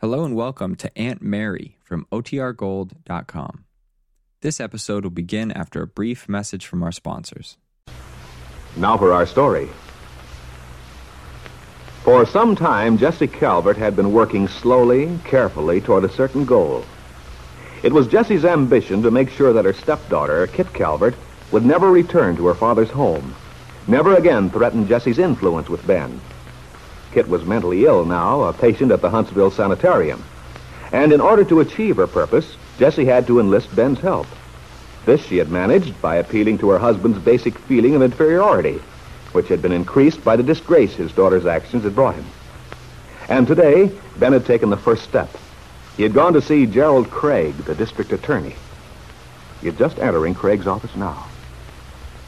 Hello and welcome to Aunt Mary from otrgold.com. This episode will begin after a brief message from our sponsors. Now for our story. For some time, Jesse Calvert had been working slowly, carefully toward a certain goal. It was Jessie's ambition to make sure that her stepdaughter, Kit Calvert, would never return to her father's home, never again threaten Jessie's influence with Ben. Kit was mentally ill now, a patient at the Huntsville Sanitarium. And in order to achieve her purpose, Jessie had to enlist Ben's help. This she had managed by appealing to her husband's basic feeling of inferiority, which had been increased by the disgrace his daughter's actions had brought him. And today, Ben had taken the first step. He had gone to see Gerald Craig, the district attorney. He was just entering Craig's office now.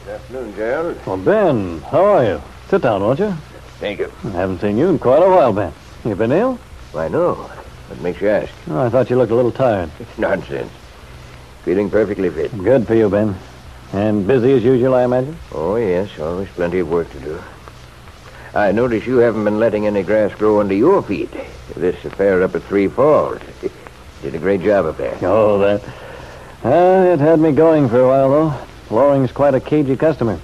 Good afternoon, Gerald. Well, Ben, how are you? Sit down, won't you? Thank you. I haven't seen you in quite a while, Ben. You been ill? Why, no. What makes you ask? Oh, I thought you looked a little tired. It's nonsense. Feeling perfectly fit. Good for you, Ben. And busy as usual, I imagine? Oh, yes. Always plenty of work to do. I notice you haven't been letting any grass grow under your feet. This affair up at Three Falls. Did a great job up there. Oh, that. It had me going for a while, though. Loring's quite a cagey customer.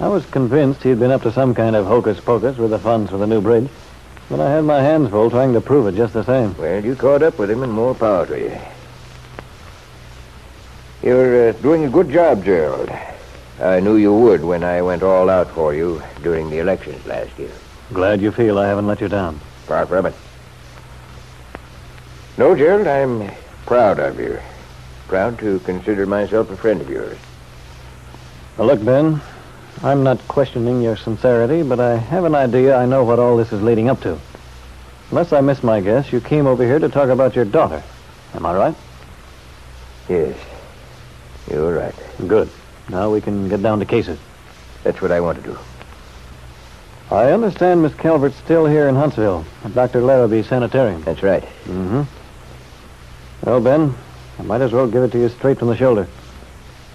I was convinced he'd been up to some kind of hocus-pocus with the funds for the new bridge, but I had my hands full trying to prove it just the same. Well, you caught up with him, and more power to you. You're doing a good job, Gerald. I knew you would when I went all out for you during the elections last year. Glad you feel I haven't let you down. Far from it. No, Gerald, I'm proud of you. Proud to consider myself a friend of yours. Now, look, Ben, I'm not questioning your sincerity, but I have an idea I know what all this is leading up to. Unless I miss my guess, you came over here to talk about your daughter. Am I right? Yes. You're right. Good. Now we can get down to cases. That's what I want to do. I understand Miss Calvert's still here in Huntsville, at Dr. Larrabee's sanitarium. That's right. Mm-hmm. Well, Ben, I might as well give it to you straight from the shoulder.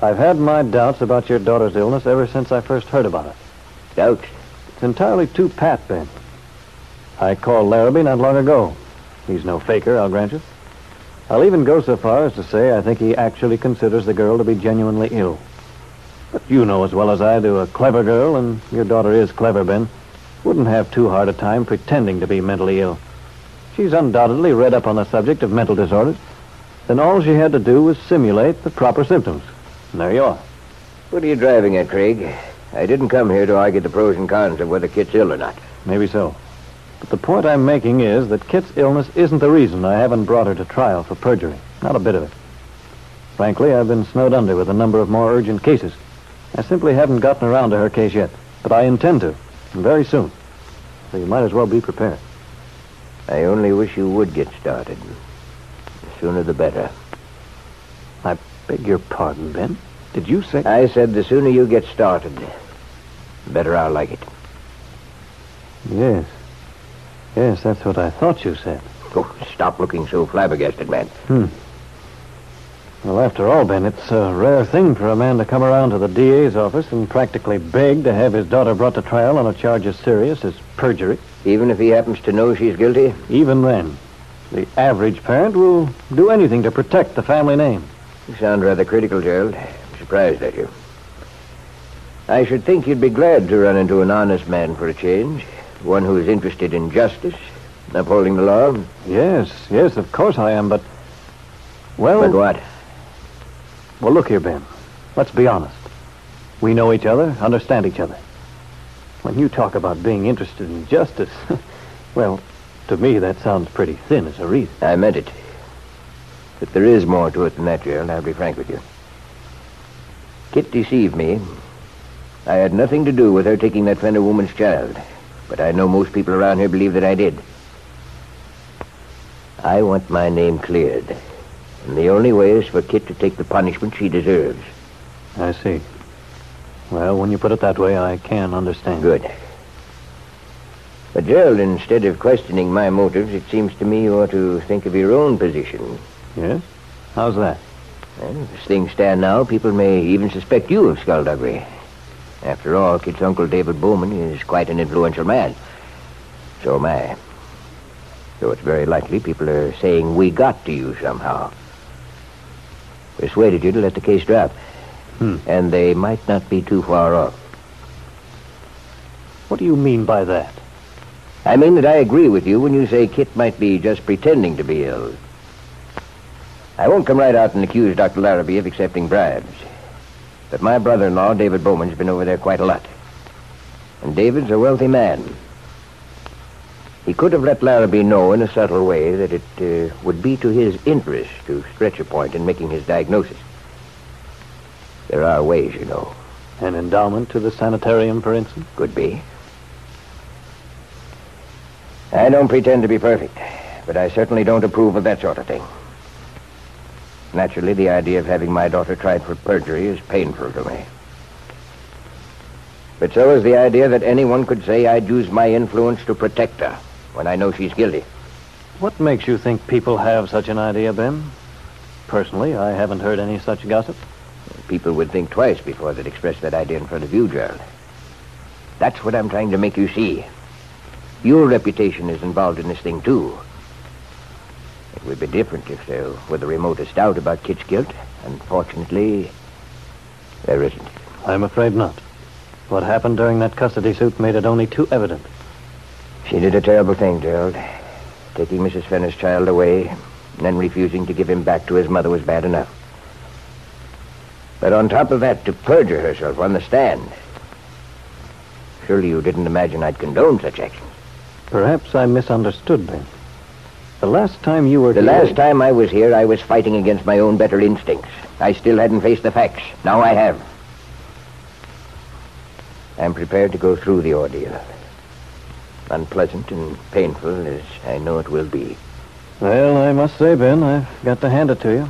I've had my doubts about your daughter's illness ever since I first heard about it. Doubts? It's entirely too pat, Ben. I called Larrabee not long ago. He's no faker, I'll grant you. I'll even go so far as to say I think he actually considers the girl to be genuinely ill. But you know as well as I do, a clever girl, and your daughter is clever, Ben, wouldn't have too hard a time pretending to be mentally ill. She's undoubtedly read up on the subject of mental disorders. Then all she had to do was simulate the proper symptoms. And there you are. What are you driving at, Craig? I didn't come here to argue the pros and cons of whether Kit's ill or not. Maybe so. But the point I'm making is that Kit's illness isn't the reason I haven't brought her to trial for perjury. Not a bit of it. Frankly, I've been snowed under with a number of more urgent cases. I simply haven't gotten around to her case yet. But I intend to. And very soon. So you might as well be prepared. I only wish you would get started. The sooner the better. I beg your pardon, Ben. Did you say... I said the sooner you get started, the better I'll like it. Yes. Yes, that's what I thought you said. Oh, stop looking so flabbergasted, man. Well, after all, Ben, it's a rare thing for a man to come around to the DA's office and practically beg to have his daughter brought to trial on a charge as serious as perjury. Even if he happens to know she's guilty? Even then. The average parent will do anything to protect the family name. You sound rather critical, Gerald. I'm surprised at you. I should think you'd be glad to run into an honest man for a change. One who is interested in justice, upholding the law. Yes, of course I am, but... Well... But what? Well, look here, Ben. Let's be honest. We know each other, understand each other. When you talk about being interested in justice, well, to me that sounds pretty thin as a reason. I meant it. But there is more to it than that, Gerald, I'll be frank with you. Kit deceived me. I had nothing to do with her taking that fender woman's child. But I know most people around here believe that I did. I want my name cleared. And the only way is for Kit to take the punishment she deserves. I see. Well, when you put it that way, I can understand. Good. But, Gerald, instead of questioning my motives, it seems to me you ought to think of your own position. Yes? How's that? Well, as things stand now, people may even suspect you of skullduggery. After all, Kit's uncle David Bowman is quite an influential man. So am I. So it's very likely people are saying we got to you somehow. Persuaded you to let the case drop. And they might not be too far off. What do you mean by that? I mean that I agree with you when you say Kit might be just pretending to be ill. I won't come right out and accuse Dr. Larrabee of accepting bribes. But my brother-in-law, David Bowman's been over there quite a lot. And David's a wealthy man. He could have let Larrabee know in a subtle way that it would be to his interest to stretch a point in making his diagnosis. There are ways, you know. An endowment to the sanitarium, for instance? Could be. I don't pretend to be perfect, but I certainly don't approve of that sort of thing. Naturally, the idea of having my daughter tried for perjury is painful to me. But so is the idea that anyone could say I'd use my influence to protect her when I know she's guilty. What makes you think people have such an idea, Ben? Personally, I haven't heard any such gossip. People would think twice before they'd express that idea in front of you, Gerald. That's what I'm trying to make you see. Your reputation is involved in this thing, too. It would be different if there were the remotest doubt about Kit's guilt. Unfortunately, there isn't. I'm afraid not. What happened during that custody suit made it only too evident. She did a terrible thing, Gerald. Taking Mrs. Fenner's child away and then refusing to give him back to his mother was bad enough. But on top of that, to perjure herself on the stand. Surely you didn't imagine I'd condone such actions. Perhaps I misunderstood then. The last time you were here... The last time I was here, I was fighting against my own better instincts. I still hadn't faced the facts. Now I have. I'm prepared to go through the ordeal. Unpleasant and painful as I know it will be. Well, I must say, Ben, I've got to hand it to you.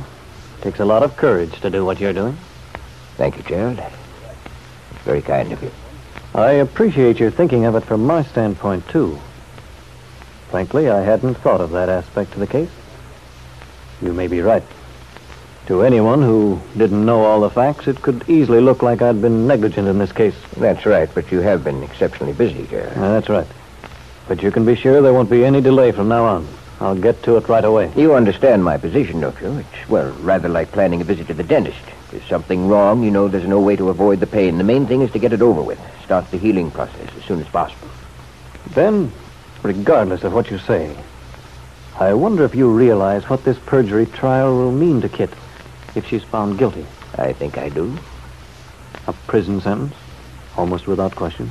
It takes a lot of courage to do what you're doing. Thank you, Gerald. It's very kind of you. I appreciate your thinking of it from my standpoint, too. Frankly, I hadn't thought of that aspect of the case. You may be right. To anyone who didn't know all the facts, it could easily look like I'd been negligent in this case. That's right, but you have been exceptionally busy, Gerald. That's right. But you can be sure there won't be any delay from now on. I'll get to it right away. You understand my position, don't you? It's, well, rather like planning a visit to the dentist. If there's something wrong, you know there's no way to avoid the pain. The main thing is to get it over with. Start the healing process as soon as possible. Ben, regardless of what you say, I wonder if you realize what this perjury trial will mean to Kit. If she's found guilty. I think I do. A prison sentence, almost without question.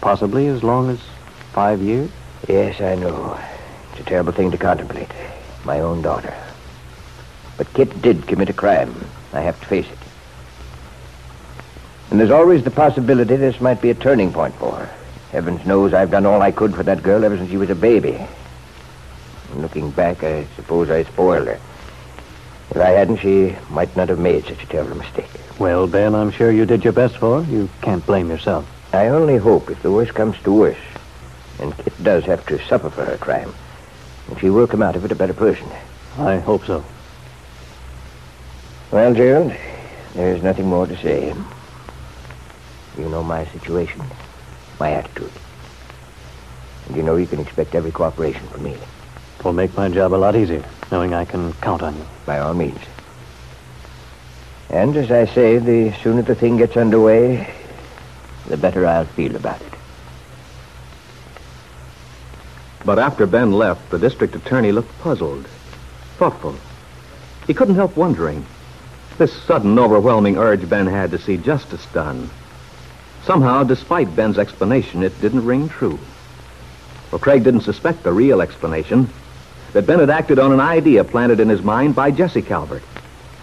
Possibly as long as 5 years? Yes, I know. It's a terrible thing to contemplate. My own daughter. But Kit did commit a crime. I have to face it. And there's always the possibility this might be a turning point for her. Heavens knows I've done all I could for that girl ever since she was a baby. And looking back, I suppose I spoiled her. If I hadn't, she might not have made such a terrible mistake. Well, Ben, I'm sure you did your best for her. You can't blame yourself. I only hope if the worst comes to worst, and Kit does have to suffer for her crime, and she will come out of it a better person. I hope so. Well, Gerald, there's nothing more to say. You know my situation, my attitude. And you know you can expect every cooperation from me. It will make my job a lot easier, knowing I can count on you. By all means. And as I say, the sooner the thing gets underway, the better I'll feel about it. But after Ben left, the district attorney looked puzzled, thoughtful. He couldn't help wondering. This sudden, overwhelming urge Ben had to see justice done. Somehow, despite Ben's explanation, it didn't ring true. Well, Craig didn't suspect the real explanation, that Ben had acted on an idea planted in his mind by Jesse Calvert.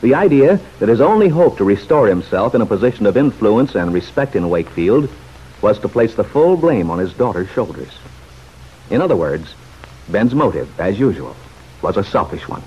The idea that his only hope to restore himself in a position of influence and respect in Wakefield was to place the full blame on his daughter's shoulders. In other words, Ben's motive, as usual, was a selfish one.